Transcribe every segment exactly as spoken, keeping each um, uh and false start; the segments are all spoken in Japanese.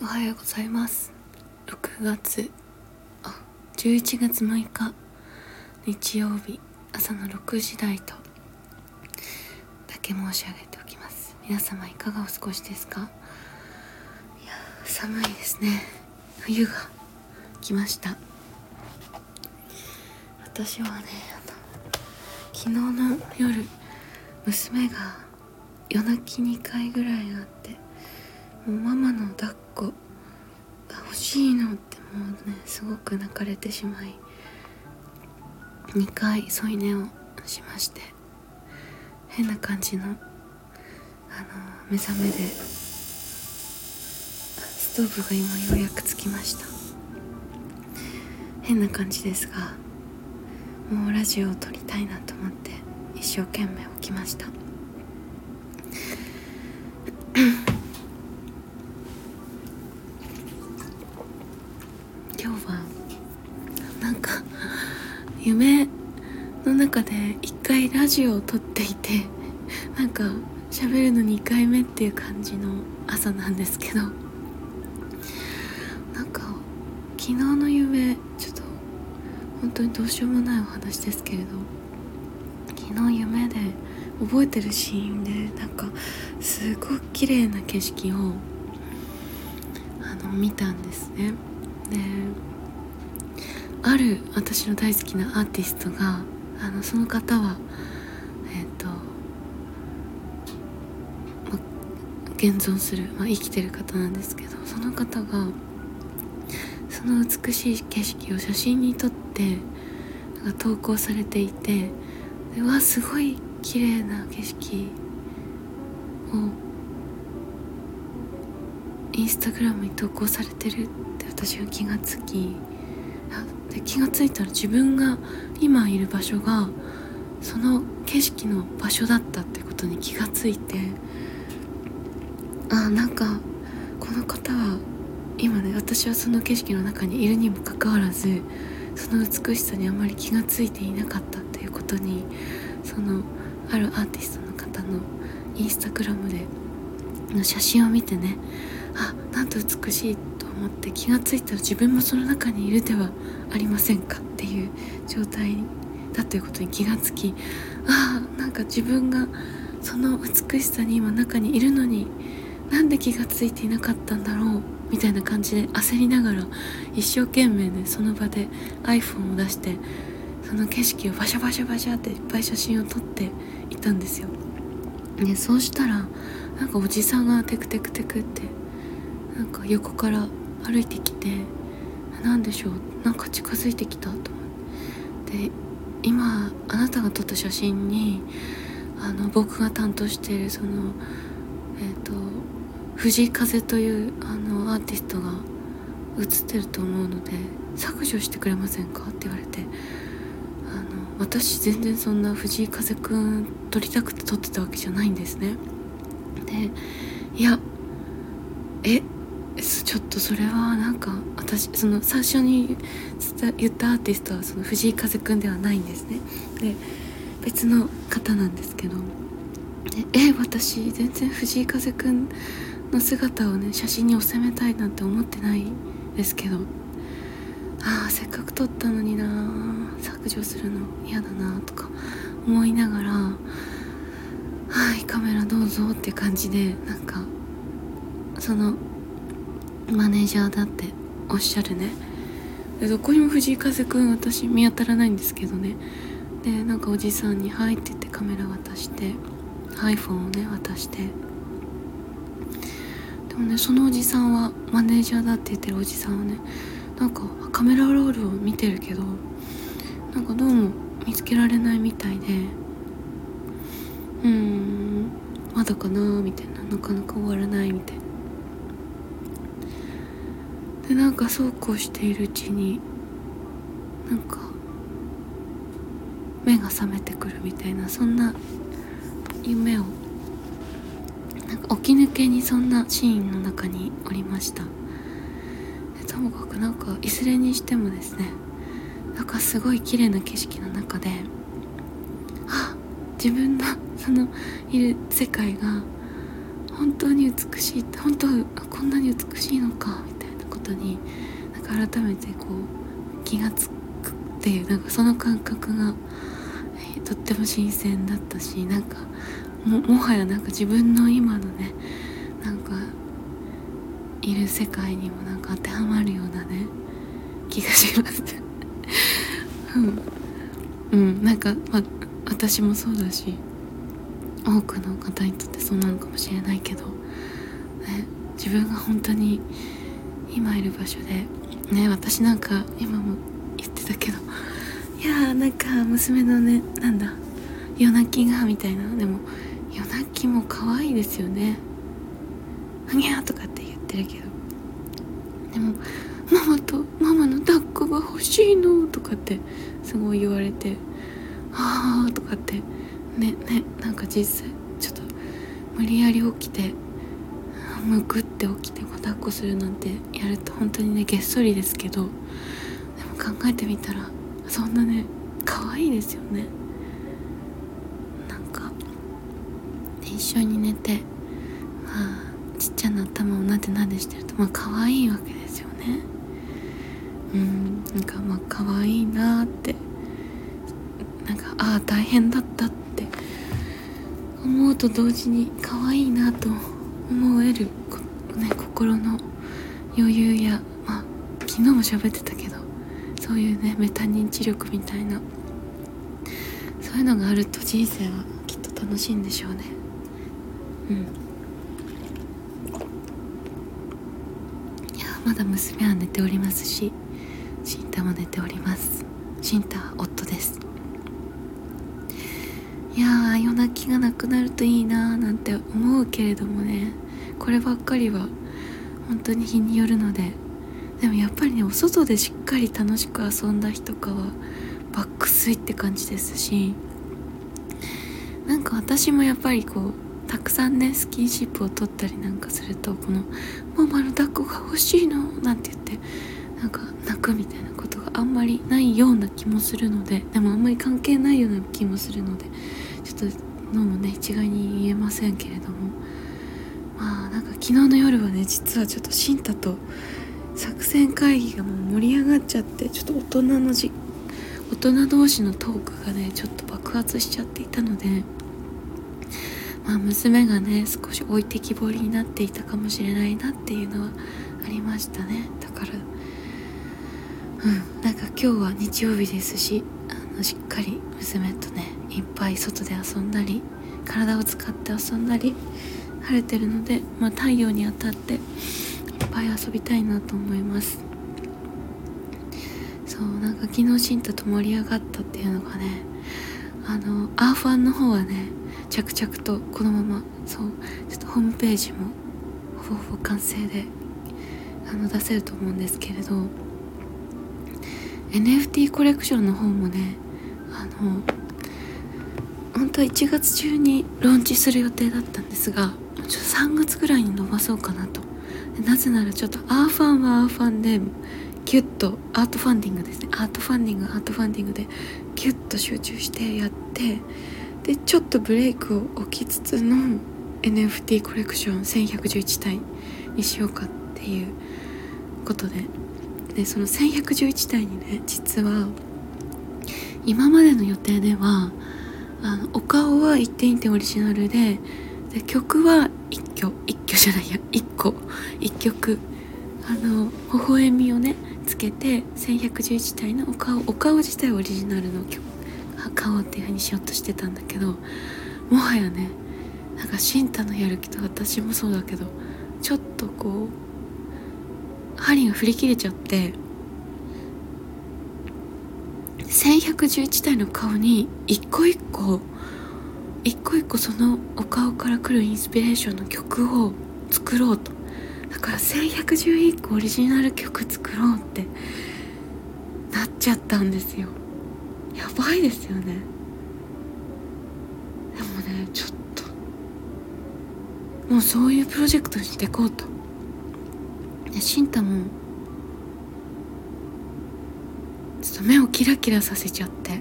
おはようございます。ろくがつあじゅういちがつむいか日曜日朝のろくじ台とだけ申し上げておきます。皆様いかがお過ごしですか？いや寒いですね。冬が来ました。私はね昨日の夜娘が夜泣きにかいぐらいあって、もうママの抱っこが欲しいのってもうねすごく泣かれてしまい、にかい添い寝をしまして、変な感じの、あの目覚めで、ストーブが今ようやくつきました。変な感じですが、もうラジオを撮りたいなと思って一生懸命起きました。今日はなんか夢の中で一回ラジオを撮っていて、なんか喋るのにかいめっていう感じの朝なんですけど、なんか昨日の夢、ちょっと本当にどうしようもないお話ですけれど、昨日夢で覚えてるシーンで、なんかすごく綺麗な景色をあの見たんですね。である私の大好きなアーティストが、あのその方はえっと、ま、現存する、ま、生きてる方なんですけど、その方がその美しい景色を写真に撮ってなんか投稿されていて、でわあすごい綺麗な景色をインスタグラムに投稿されてるって私は気がつき、で気がついたら自分が今いる場所がその景色の場所だったってことに気がついて、あなんかこの方は今ね、私はその景色の中にいるにもかかわらずその美しさにあまり気がついていなかったっていうことに、そのあるアーティストの方のインスタグラムでの写真を見てね、あなんと美しいと思って、気がついたら自分もその中にいるではありませんかっていう状態だということに気がつき、あなんか自分がその美しさに今中にいるのになんで気がついていなかったんだろうみたいな感じで焦りながら、一生懸命ねその場で iPhone を出してその景色をバシャバシャバシャっていっぱい写真を撮っていたんですよ。ね、そうしたらなんかおじさんがテクテクテクってなんか横から歩いてきて、なんでしょう、なんか近づいてきたと思って、今あなたが撮った写真にあの僕が担当しているそのえっと藤井風というあのアーティストが写ってると思うので削除してくれませんかって言われて、あの私全然そんな藤井風くん撮りたくて撮ってたわけじゃないんですね。でいやえちょっとそれはなんか私その最初に言ったアーティストはその藤井風くんではないんですね。で別の方なんですけど、え私全然藤井風くんの姿をね写真に収めたいなんて思ってないですけど、ああせっかく撮ったのにな、削除するの嫌だなとか思いながら、はいカメラどうぞって感じで、なんかそのマネージャーだっておっしゃるね、でどこにも藤井風くん私見当たらないんですけどね。でなんかおじさんにはいって言ってカメラ渡して iPhone をね渡して、でもねそのおじさんはマネージャーだって言ってるおじさんはね、なんかカメラロールを見てるけどなんかどうも見つけられないみたいで、うーんまだかなみたいな、なかなか終わらないみたいな。でなんかそうこうしているうちになんか目が覚めてくるみたいな、そんな夢をなんか起き抜けにそんなシーンの中におりました。でともかくなんかいずれにしてもですね、なんかすごい綺麗な景色の中で、あ自分のそのいる世界が本当に美しい、本当こんなに美しいのかみたいなことになんか改めてこう気がつくっていう、なんかその感覚が、えー、とっても新鮮だったし、なんか も, もはやなんか自分の今のね、なんかいる世界にもなんか当てはまるようなね気がしますうん、うん、なんか、まあ、私もそうだし多くの方にとってそうなのかもしれないけど、ね、自分が本当に今いる場所で、ね、私なんか今も言ってたけど、いやーなんか娘のね、なんだ夜泣きがみたいな、でも夜泣きも可愛いですよね、ふにゃーとかって言ってるけど、でもママとママの抱っこが欲しいのとかってすごい言われて、あーとかってね、ね、なんか実際ちょっと無理やり起きてむくって起きて抱っこするなんてやると本当にねげっそりですけど、でも考えてみたらそんなね可愛いですよね。なんか一緒に寝て、まあ、ちっちゃな頭をなでなでしてるとまあ可愛いわけですよね。うん、なんかまあ可愛いなーって、なんかああ大変だったって思うと同時に可愛いなと思える、ね、心の余裕や、まあ、昨日も喋ってたけどそういうねメタ認知力みたいな、そういうのがあると人生はきっと楽しいんでしょうね。うん、いやまだ娘は寝ておりますし、シンタも寝ております。シンタは夫です。いやー夜泣きがなくなるといいなーなんて思うけれどもね、こればっかりは本当に日によるので、でもやっぱりねお外でしっかり楽しく遊んだ日とかはバックスイって感じですし、なんか私もやっぱりこうたくさんねスキンシップを取ったりなんかすると、このママの抱っこが欲しいのなんて言ってなんか泣くみたいなことがあんまりないような気もするので、でもあんまり関係ないような気もするのでちょっとのもね一概に言えませんけれども、まあなんか昨日の夜はね実はちょっとシンタと作戦会議がもう盛り上がっちゃって、ちょっと大人のじ大人同士のトークがねちょっと爆発しちゃっていたので、まあ娘がね少し置いてきぼりになっていたかもしれないなっていうのはありましたね。だからうん、なんか今日は日曜日ですし、あのしっかり娘とねいっぱい外で遊んだり体を使って遊んだり、晴れてるので、まあ、太陽に当たっていっぱい遊びたいなと思います。そうなんか昨日シンタと盛り上がったっていうのがね、あのアーファンの方はね着々とこのままそうちょっとホームページもほぼほぼ完成であの出せると思うんですけれど、エヌエフティー コレクションの方もね、あの本当はいちがつ中にローンチする予定だったんですが、ちょっとさんがつぐらいに伸ばそうかなと。なぜならちょっとアーファンはアーファンでギュッとアートファンディングですね、アートファンディングアートファンディングでギュッと集中してやって、でちょっとブレイクを置きつつの エヌエフティー コレクションせんひゃくじゅういちたいにしようかっていうことで、でそのせんひゃくじゅういちたいにね実は今までの予定ではあのお顔はいってんいってんオリジナルで、で曲は一曲一曲じゃないや一個一曲あの微笑みをねつけてせんひゃくじゅういちたいのお顔お顔自体オリジナルの曲顔っていう風にしようとしてたんだけど、もはやねなんかシンタのやる気と私もそうだけどちょっとこう針が振り切れちゃって、せんひゃくじゅういちたいの顔に一個一個一個一個そのお顔から来るインスピレーションの曲を作ろうと。だからせんひゃくじゅういっこオリジナル曲作ろうってなっちゃったんですよ。やばいですよね。でもねちょっともうそういうプロジェクトにしていこうと。シンタもちょっと目をキラキラさせちゃって、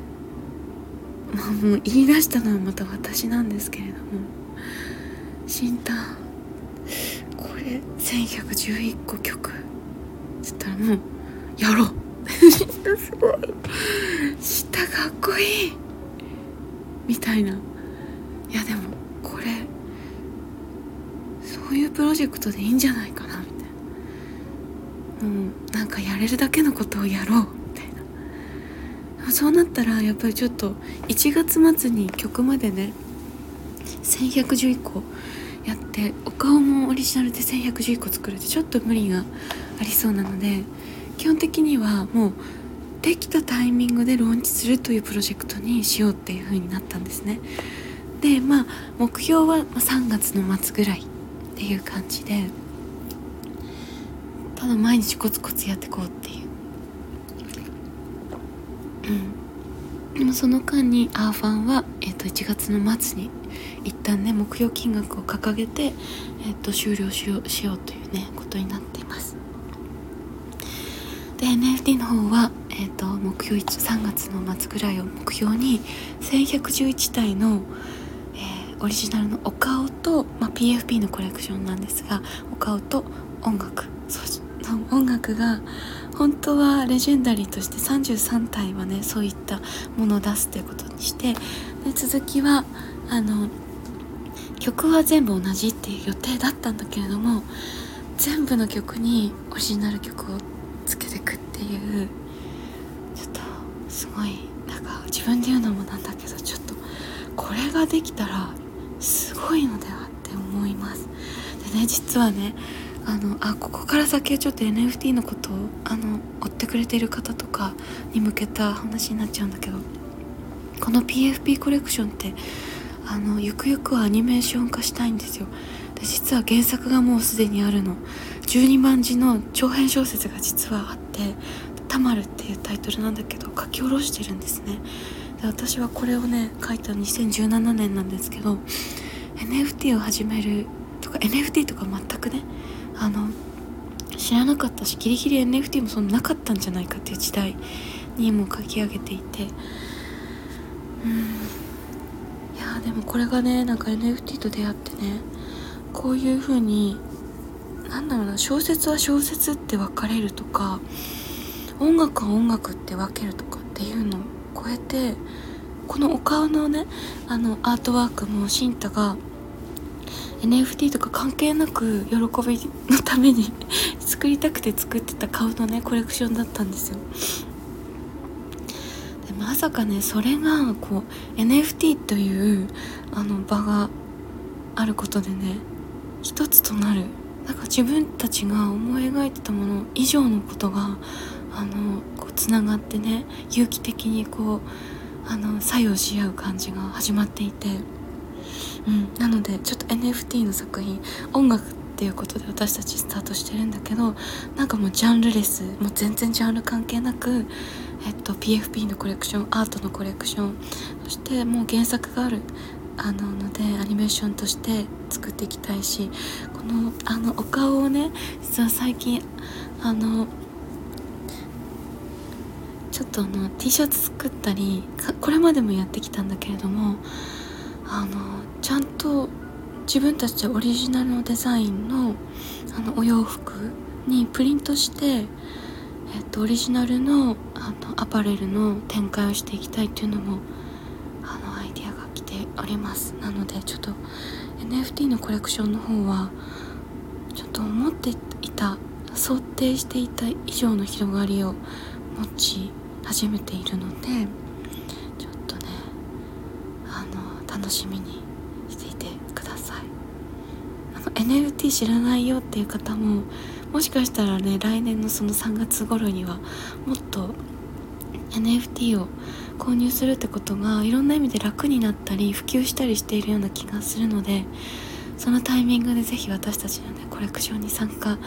まあ、もう言い出したのはまた私なんですけれども、シンタこれせんひゃくじゅういっこ曲つったらもうやろうすごい下かっこいいみたいな。いやでもこれそういうプロジェクトでいいんじゃないかなみたいな。もうなんかやれるだけのことをやろうみたいな。そうなったらやっぱりちょっといちがつ末に曲までねせんひゃくじゅういっこやってお顔もオリジナルでせんひゃくじゅういっこ作るってちょっと無理がありそうなので、基本的にはもうできたタイミングでローンチするというプロジェクトにしようっていう風になったんですね。でまあ目標はさんがつの末ぐらいっていう感じで、ただ毎日コツコツやってこうっていう、うん、でもその間にアーファンは、えー、といちがつの末に一旦ね目標金額を掲げて、えー、と終了しよう、しようというねことになっています。で エヌエフティー の方は、えー、と目標さんがつの末ぐらいを目標にせんひゃくじゅういち体の、えー、オリジナルのお顔と、まあ、ピーエフピー のコレクションなんですが、お顔と音楽、その音楽が本当はレジェンダリーとしてさんじゅうさん体はねそういったものを出すということにして、で続きはあの曲は全部同じっていう予定だったんだけれども、全部の曲にオリジナル曲をつけてくっていう、ちょっとすごいなんか自分で言うのもなんだけど、ちょっとこれができたらすごいのではって思います。でね実はねあのあここから先はちょっと エヌエフティー のことをあの追ってくれている方とかに向けた話になっちゃうんだけど、この ピーエフピー コレクションってあのゆくゆくはアニメーション化したいんですよ。で実は原作がもうすでにあるの、じゅうにまん字の長編小説が実はあって、タマルっていうタイトルなんだけど書き下ろしてるんですね。で私はこれをね書いたにせんじゅうななねんなんですけど、 エヌエフティー を始めるとか エヌエフティー とか全くねあの知らなかったし、ギリギリ エヌエフティー もそんななかったんじゃないかっていう時代にも書き上げていて、うーんでもこれがねなんか エヌエフティー と出会ってね、こういう風になんだろうな、小説は小説って分かれるとか、音楽は音楽って分けるとかっていうのを超えて、このお顔のねあのアートワークもシンタが エヌエフティー とか関係なく喜びのために作りたくて作ってた顔のねコレクションだったんですよ。まさかねそれがこう エヌエフティー というあの場があることでね一つとなる、なんか自分たちが思い描いてたもの以上のことがあのこうつながってね、有機的にこうあの作用し合う感じが始まっていて、うん、なのでちょっと エヌエフティー の作品、音楽っていうことで私たちスタートしてるんだけど、なんかもうジャンルレス、もう全然ジャンル関係なくえっと、ピーエフピー のコレクション、アートのコレクション、そしてもう原作があるあののでアニメーションとして作っていきたいし、このあのお顔をね実は最近あのちょっとあの T シャツ作ったりこれまでもやってきたんだけれども、あのちゃんと自分たちでオリジナルのデザイン の, あのお洋服にプリントしてえっと、オリジナル の, あのアパレルの展開をしていきたいっていうのもあのアイディアが来ております。なのでちょっと エヌエフティー のコレクションの方はちょっと思っていた、想定していた以上の広がりを持ち始めているので、ちょっとねあの楽しみにしていてください。あの エヌエフティー 知らないよっていう方ももしかしたらね来年のそのさんがつ頃にはもっと エヌエフティー を購入するってことがいろんな意味で楽になったり普及したりしているような気がするので、そのタイミングでぜひ私たちの、ね、コレクションに参加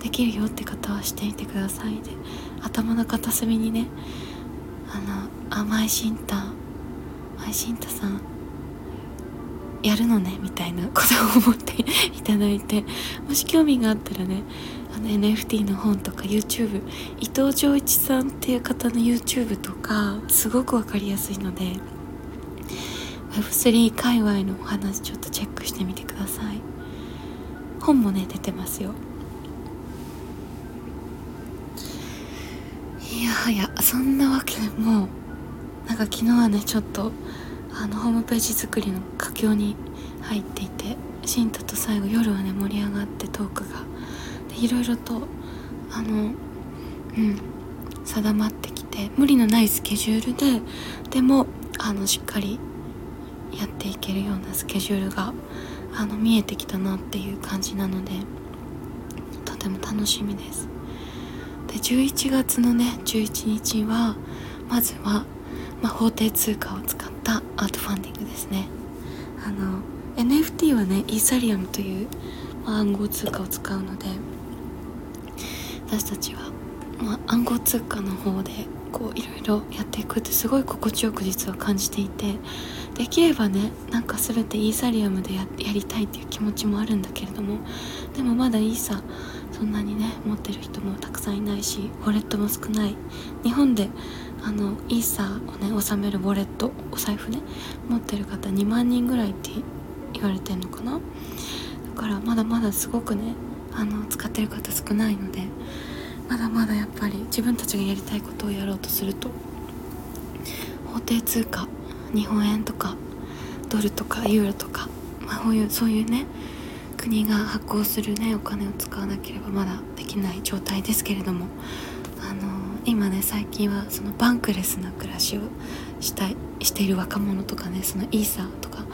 できるよって方はしてみてください。で頭の片隅にねあのマイシンタマイシンタさんやるのねみたいなことを思っていただいて、もし興味があったらねあの エヌエフティー の本とか YouTube、 伊藤浄一さんっていう方の YouTube とかすごくわかりやすいので ウェブスリー 界隈のお話ちょっとチェックしてみてください。本もね出てますよ。いやはや、そんなわけでもうなんか昨日はねちょっとあのホームページ作りの佳境に入っていて、新太と最後夜はね盛り上がってトークがでいろいろとあのうん定まってきて、無理のないスケジュールででもあのしっかりやっていけるようなスケジュールがあの見えてきたなっていう感じなので、とても楽しみです。でじゅういちがつのねじゅういちにちはまずは、まあ、法定通貨を使ったアートファンディングですね。あの エヌエフティー はねイーサリアムという、まあ、暗号通貨を使うので、私たちは、まあ、暗号通貨の方でこういろいろやっていくってすごい心地よく実は感じていて、できればねなんか全てイーサリアムで や, やりたいっていう気持ちもあるんだけれども、でもまだイーサそんなにね持ってる人もたくさんいないし、ウォレットも少ない、日本であのイーサをね納めるウォレット、お財布ね持ってる方にまんにんぐらいって言われてんのかな。だからまだまだすごくねあの使ってる方少ないので、まだまだやっぱり自分たちがやりたいことをやろうとすると法定通貨、日本円とかドルとかユーロとか、まあ、こういうそういうね国が発行するねお金を使わなければまだできない状態ですけれども、あのー、今ね最近はそのバンクレスな暮らしをしたいしている若者とかね、そのイーサーとか、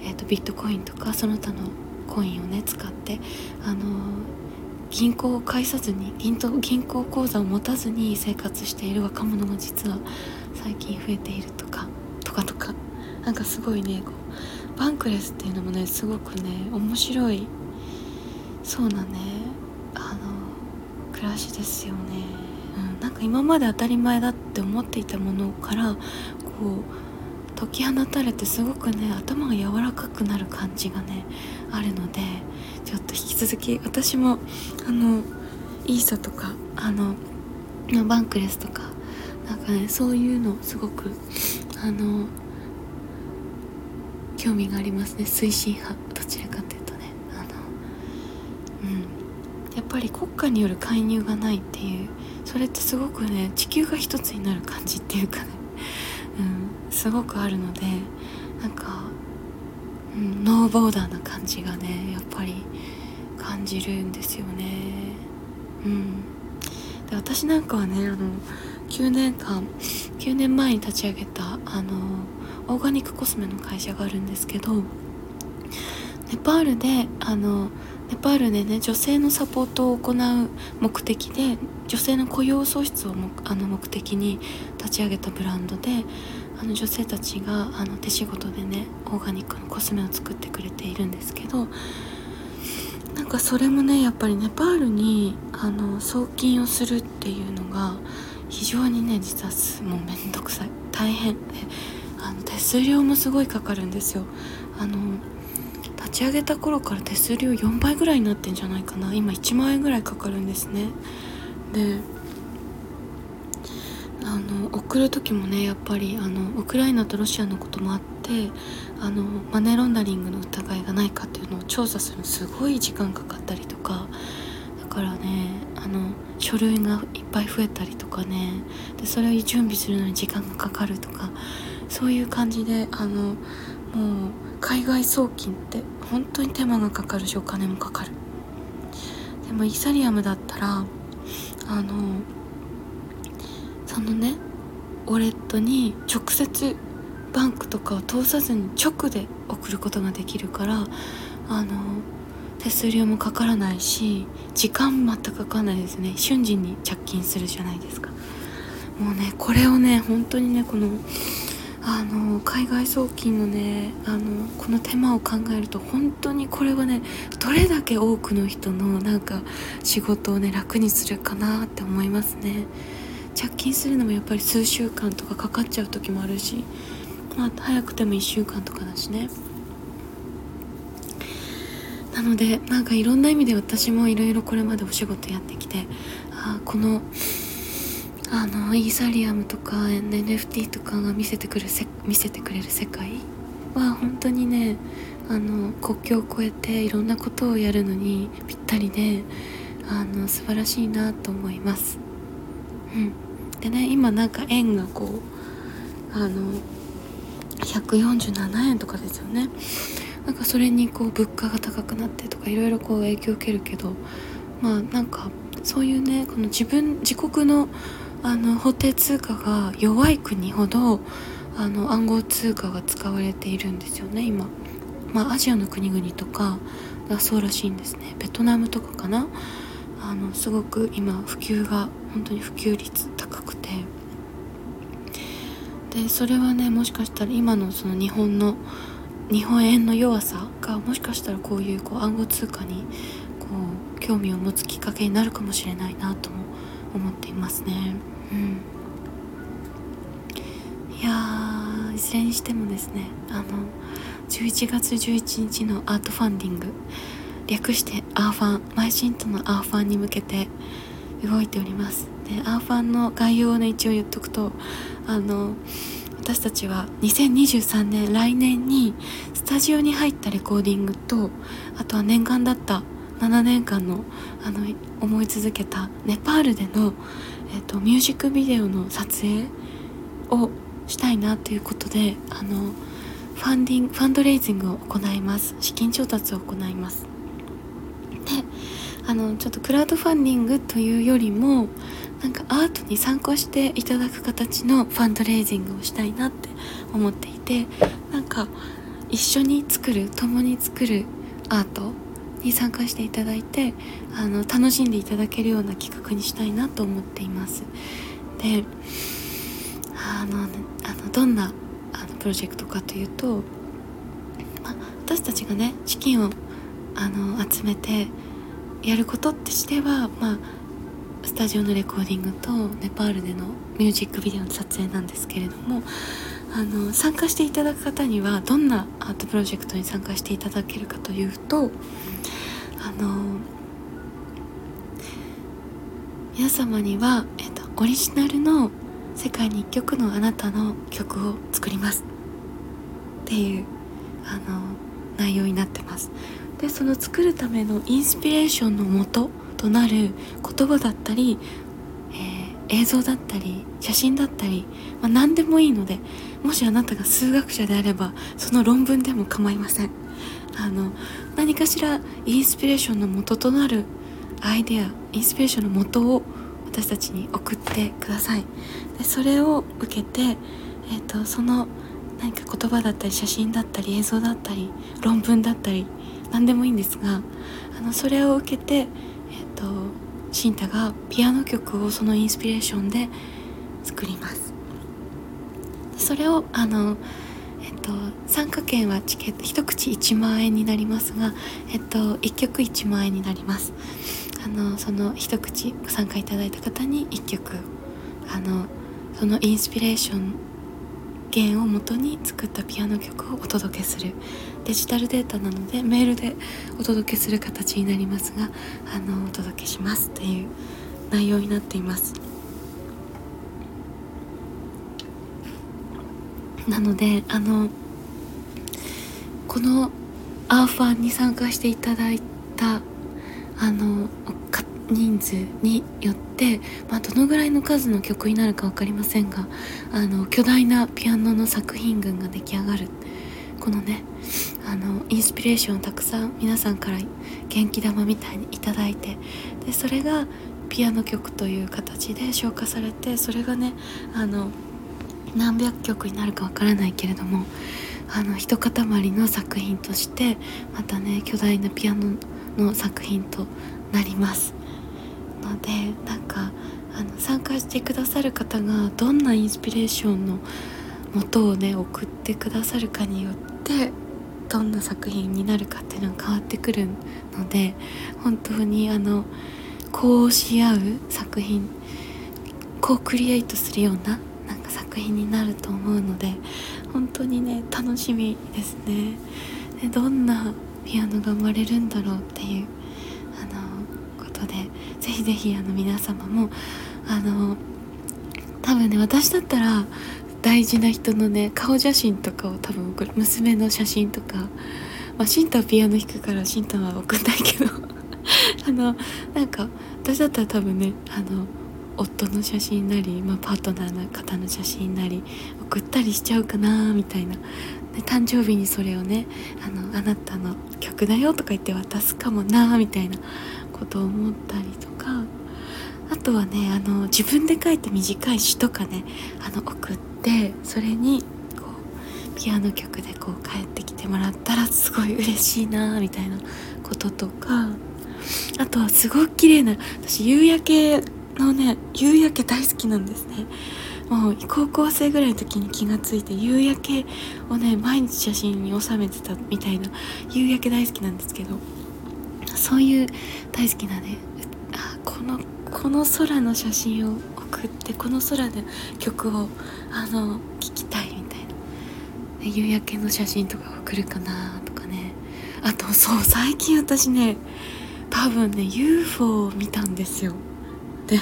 えーとビットコインとかその他のコインをね使ってあのー銀行を介さずに銀と銀行口座を持たずに生活している若者も実は最近増えているとかとかとか、なんかすごいねこうバンクレスっていうのもねすごくね面白いそうなねあの暮らしですよね、うん、なんか今まで当たり前だって思っていたものからこう解き放たれて、すごくね頭が柔らかくなる感じがねあるので、ちょっと引き続き私もあのイーサとかあのバンクレスとかなんかねそういうのすごくあの興味がありますね。推進派どちらかというとねあの、うん、やっぱり国家による介入がないっていう、それってすごくね地球が一つになる感じっていうかね、うん、すごくあるので、なんかノーボーダーな感じがねやっぱり感じるんですよね、うん、で私なんかはねあのきゅうねんかんきゅうねんまえに立ち上げたあのオーガニックコスメの会社があるんですけど、ネパールであのネパールでね女性のサポートを行う目的で女性の雇用創出をもあの目的に立ち上げたブランドで、あの女性たちがあの手仕事でねオーガニックのコスメを作ってくれているんですけど、なんかそれもねやっぱりネパールにあの送金をするっていうのが非常にね実はもうめんどくさい、大変で、あの手数料もすごいかかるんですよ。あの立ち上げた頃から手数料よんばいぐらいになってんじゃないかな、今いちまんえんぐらいかかるんですね。であの送る時もねやっぱりあのウクライナとロシアのこともあって、あのマネーロンダリングの疑いがないかっていうのを調査するのすごい時間かかったりとか、だからねあの書類がいっぱい増えたりとかね、でそれを準備するのに時間がかかるとか、そういう感じであのもう海外送金って本当に手間がかかるしお金もかかる。でもイーサリアムだったらあのそのねウォレットに直接バンクとかを通さずに直で送ることができるから、あの手数料もかからないし時間全くかからないですね。瞬時に着金するじゃないですか。もうねこれをね本当にねこのあの海外送金のねあのこの手間を考えると、本当にこれはねどれだけ多くの人のなんか仕事をね楽にするかなって思いますね。着金するのもやっぱり数週間とかかかっちゃう時もあるし、まあ、早くてもいっしゅうかんとかだしね。なのでなんかいろんな意味で私もいろいろこれまでお仕事やってきて、あこのあのイーサリアムとか エヌエフティー とかが見せてくるせ見せてくれる世界は本当にねあの国境を越えていろんなことをやるのにぴったりで、あの素晴らしいなと思います、うん、でね、今なんか円がこうあのひゃくよんじゅうななえんとかですよね。なんかそれにこう物価が高くなってとかいろいろこう影響を受けるけど、まあなんかそういうね、この自分自国のあの法定通貨が弱い国ほどあの暗号通貨が使われているんですよね今。まあアジアの国々とかがそうらしいんですね。ベトナムとかかな、あのすごく今普及が本当に普及率高くて、でそれはね、もしかしたら今のその日本の日本円の弱さがもしかしたらこういうこう暗号通貨にこう興味を持つきっかけになるかもしれないなとも思っていますね、うん、いやー、いずれにしてもですね、あのじゅういちがつじゅういちにちのアートファンディング、略してアーファン、マイシンタのアーファンに向けて動いております。で、アーファンの概要をね一応言っとくと、あの私たちはにせんにじゅうさんねん、来年にスタジオに入ったレコーディングと、あとは念願だったななねんかんの、あの思い続けたネパールでの、えーと、ミュージックビデオの撮影をしたいなということで、あのファンディング、ファンドレイジングを行います。資金調達を行います。で、あのちょっとクラウドファンディングというよりもなんかアートに参加していただく形のファンドレイジングをしたいなって思っていて、なんか一緒に作る、共に作るアートに参加していただいて、あの楽しんでいただけるような企画にしたいなと思っています。で、あの、あのどんなあのプロジェクトかというと、ま、私たちがね資金をあの集めてやることとしては、まあスタジオのレコーディングとネパールでのミュージックビデオの撮影なんですけれども、あの参加していただく方にはどんなアートプロジェクトに参加していただけるかというと、あの皆様には、えっと、オリジナルの世界に一曲のあなたの曲を作りますっていうあの内容になってます。で、その作るためのインスピレーションの元となる言葉だったり、えー、映像だったり写真だったり、まあ、何でもいいので、もしあなたが数学者であればその論文でも構いません。あの何かしらインスピレーションの元となるアイデア、インスピレーションの元を私たちに送ってください。で、それを受けて、えーと、その何か言葉だったり写真だったり映像だったり論文だったり何でもいいんですが、あのそれを受けてシンタがピアノ曲をそのインスピレーションで作ります。それをあの、えっと、参加券はチケット一口いちまんえんになりますが、えっと、いっきょくいちまんえんになります。あのその一口ご参加いただいた方にいっきょく、あのそのインスピレーション源を元に作ったピアノ曲をお届けする、デジタルデータなのでメールでお届けする形になりますが、あのお届けしますという内容になっています。なので、あのこのアーファンに参加していただいたあの人数によって、まあ、どのぐらいの数の曲になるか分かりませんが、あの巨大なピアノの作品群が出来上がる。このね、あのインスピレーションをたくさん皆さんから元気玉みたいにいただいて、でそれがピアノ曲という形で消化されて、それがね、あの何百曲になるか分からないけれども、あの一塊の作品としてまたね巨大なピアノの作品となりますので、なんかあの参加してくださる方がどんなインスピレーションの元をね送ってくださるかによってどんな作品になるかっていうのが変わってくるので、本当にあのこうし合う作品、こうクリエイトするようななんか作品になると思うので、本当にね楽しみですね。で、どんなピアノが生まれるんだろうっていうぜひぜひあの皆様もあの多分ね、私だったら大事な人のね顔写真とかを多分送る、娘の写真とかまあ、シンタはピアノ弾くからシンタは送んないけどあのなんか私だったら多分ね、あの夫の写真なり、まあ、パートナーの方の写真なり送ったりしちゃうかなみたいな。で誕生日にそれをね、あのあなたの曲だよとか言って渡すかもなみたいなことを思ったりとか、あとはね、あの自分で書いて短い詩とかね、あの送ってそれにこうピアノ曲でこう帰ってきてもらったらすごい嬉しいなみたいなこととか、あとはすごく綺麗な、私夕焼けのね、夕焼け大好きなんですね。もう高校生ぐらいの時に気がついて、夕焼けをね毎日写真に収めてたみたいな、夕焼け大好きなんですけど、そういう大好きなね、あこのこの空の写真を送ってこの空で曲をあの聴きたいみたいな、夕焼けの写真とか送るかなとかね。あとそう、最近私ね多分ね ユーフォー を見たんですよ。で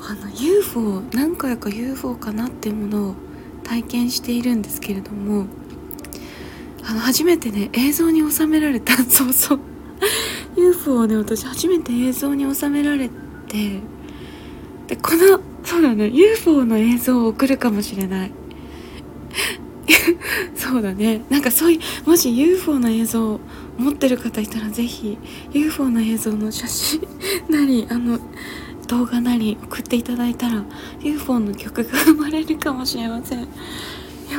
あの ユーフォー 何回か ユーフォー かなっていうものを体験しているんですけれども、あの初めてね映像に収められたそうそう ユーフォー をね私初めて映像に収められて、でこのそうだね ユーフォー の映像を送るかもしれないそうだね、なんかそういう、もし ユーフォー の映像を持ってる方いたらぜひ ユーフォー の映像の写真なりあの動画なり送っていただいたら ユーフォー の曲が生まれるかもしれません。や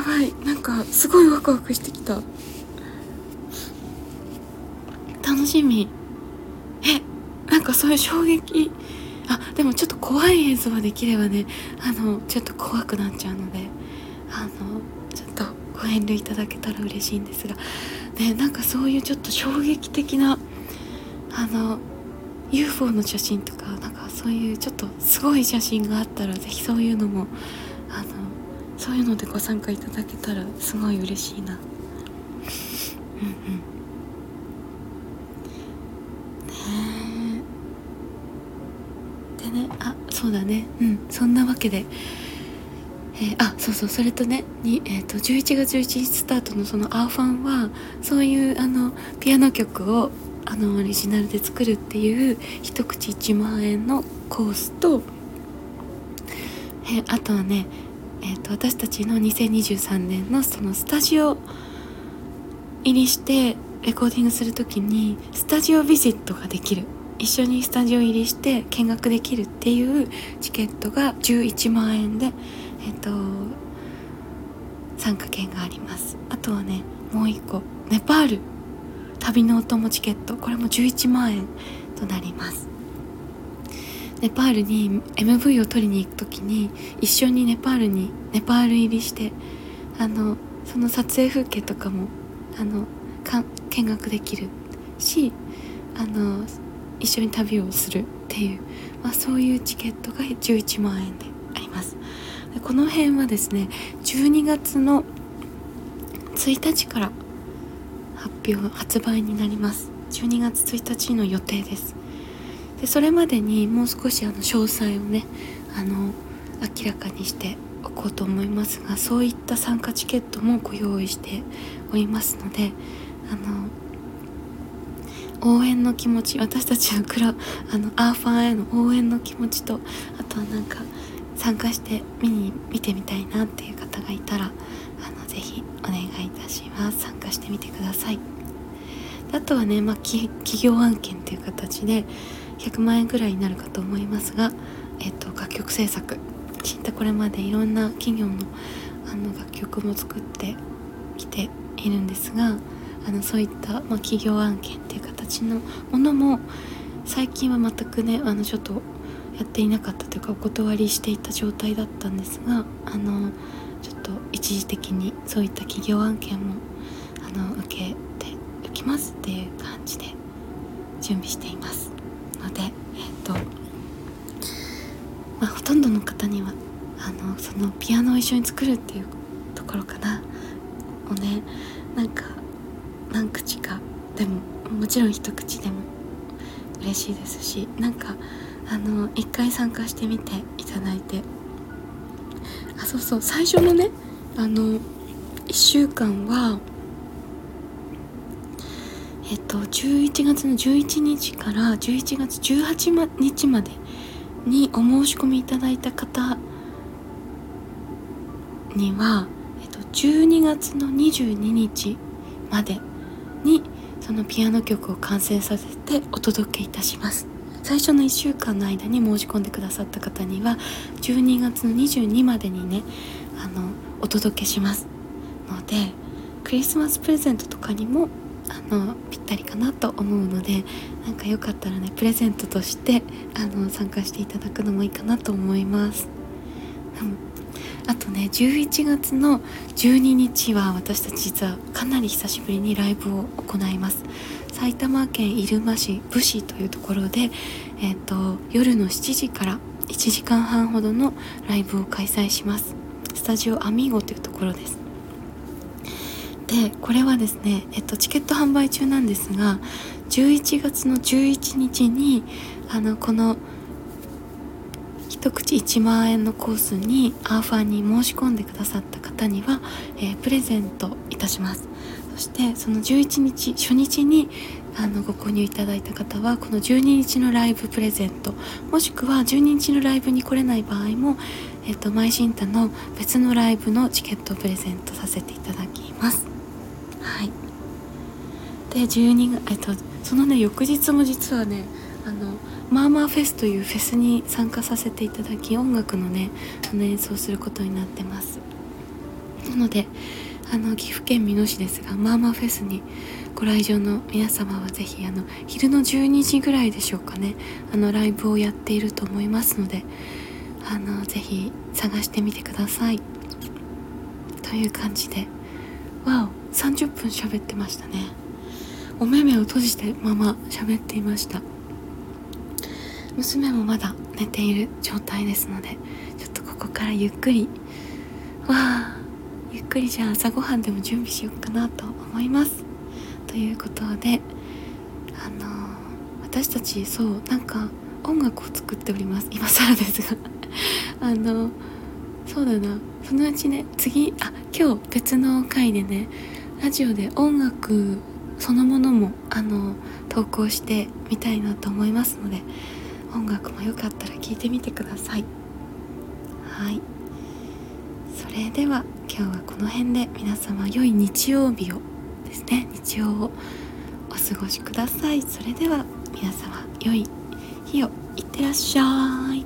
ばい、なんかすごいワクワクしてきた、楽しみ。えなんかそういう衝撃、あでもちょっと怖い映像はできればね、あのちょっと怖くなっちゃうので、あのちょっとご遠慮いただけたら嬉しいんですが、ね、なんかそういうちょっと衝撃的なあの ユーフォー の写真とか、なんかそういうちょっとすごい写真があったらぜひそういうのもあのそういうのでご参加いただけたらすごい嬉しいなうんうんね、あそうだね、うんそんなわけで、えー、あそうそう、それとねに、えー、とじゅういちがつじゅういちにちスタートのそのアーファンはそういうあのピアノ曲をあのオリジナルで作るっていう一口いちまんえんのコースと、えー、あとはね、えー、と私たちのにせんにじゅうさんねんのそのスタジオ入りしてレコーディングするときにスタジオビジットができる、一緒にスタジオ入りして見学できるっていうチケットがじゅういちまんえんで、えっと、参加券があります。あとはね、もう一個、ネパール旅のお供チケット、これもじゅういちまんえんとなります。ネパールに エムブイ を撮りに行くときに、一緒にネパールに、ネパール入りして、あの、その撮影風景とかも、あの、か見学できるし、あの、一緒に旅をするっていう、まあ、そういうチケットがじゅういちまんえんであります。でこの辺はですねじゅうにがつのついたちから発表発売になります。じゅうにがつついたちの予定です。でそれまでにもう少しあの詳細をねあの明らかにしておこうと思いますが、そういった参加チケットもご用意しておりますので、あの応援の気持ち、私たちのクラあのアーファンへの応援の気持ちと、あとはなんか参加して見に見てみたいなっていう方がいたら、あのぜひお願いいたします。参加してみてください。あとはね、まあ、き企業案件という形でひゃくまんえんぐらいになるかと思いますが、えっと、楽曲制作、しんたこれまでいろんな企業の、あの楽曲も作ってきているんですが、あのそういった、まあ、企業案件っていう形のものも最近は全くねあのちょっとやっていなかったというか、お断りしていた状態だったんですが、あのちょっと一時的にそういった企業案件もあの受けておきますっていう感じで準備していますので、えっとまあ、ほとんどの方にはあのそのピアノを一緒に作るっていうところかなをね、なんか何口かでももちろん一口でも嬉しいですし、なんかあの一回参加してみていただいて、あそうそう、最初のねあのいっしゅうかんはえっと、じゅういちがつのじゅういちにちからじゅういちがつじゅうはちにちまでにお申し込みいただいた方には、えっと、じゅうにがつのにじゅうににちまでにそのピアノ曲を完成させてお届けいたします。最初のいっしゅうかんの間に申し込んでくださった方にはじゅうにがつのにじゅうにまでにね、あのお届けしますので、クリスマスプレゼントとかにもあのぴったりかなと思うので、なんかよかったらね、プレゼントとしてあの参加していただくのもいいかなと思います、うん、あとね、じゅういちがつのじゅうににちは私たち実はかなり久しぶりにライブを行います。埼玉県入間市武市というところで、えーと、夜のしちじからいちじかんはんほどのライブを開催します。スタジオアミゴというところです。で、これはですね、えっと、チケット販売中なんですが、じゅういちがつのじゅういちにちにあのこの一口いちまんえんのコースにアーファに申し込んでくださった方には、えー、プレゼントいたします。そしてそのじゅういちにち初日にあのご購入いただいた方はこのじゅうににちのライブプレゼント、もしくはじゅうににちのライブに来れない場合も、えっと、maishintaの別のライブのチケットをプレゼントさせていただきます。はい。で、じゅうに、えっと、そのね、翌日も実はね、あのマーマーフェスというフェスに参加させていただき、音楽のね、あの演奏することになってます。なので、あの岐阜県美濃市ですが、マーマーフェスにご来場の皆様はぜひあの昼のじゅうにじぐらいでしょうかね、あのライブをやっていると思いますので、あのぜひ探してみてください。という感じで、わお、さんじゅっぷん喋ってましたね。お目目を閉じてまま喋っていました。娘もまだ寝ている状態ですので、ちょっとここからゆっくり、わあ、ゆっくりじゃあ朝ごはんでも準備しようかなと思います。ということで、あのー、私たちそうなんか音楽を作っております。今更ですがあのー、そうだな、そのうちね、次あ今日別の回でね、ラジオで音楽そのものもあの投稿してみたいなと思いますので、音楽もよかったら聴いてみてください。はい、それでは今日はこの辺で、皆様良い日曜日をですね日曜をお過ごしください。それでは皆様良い日を、いってらっしゃい。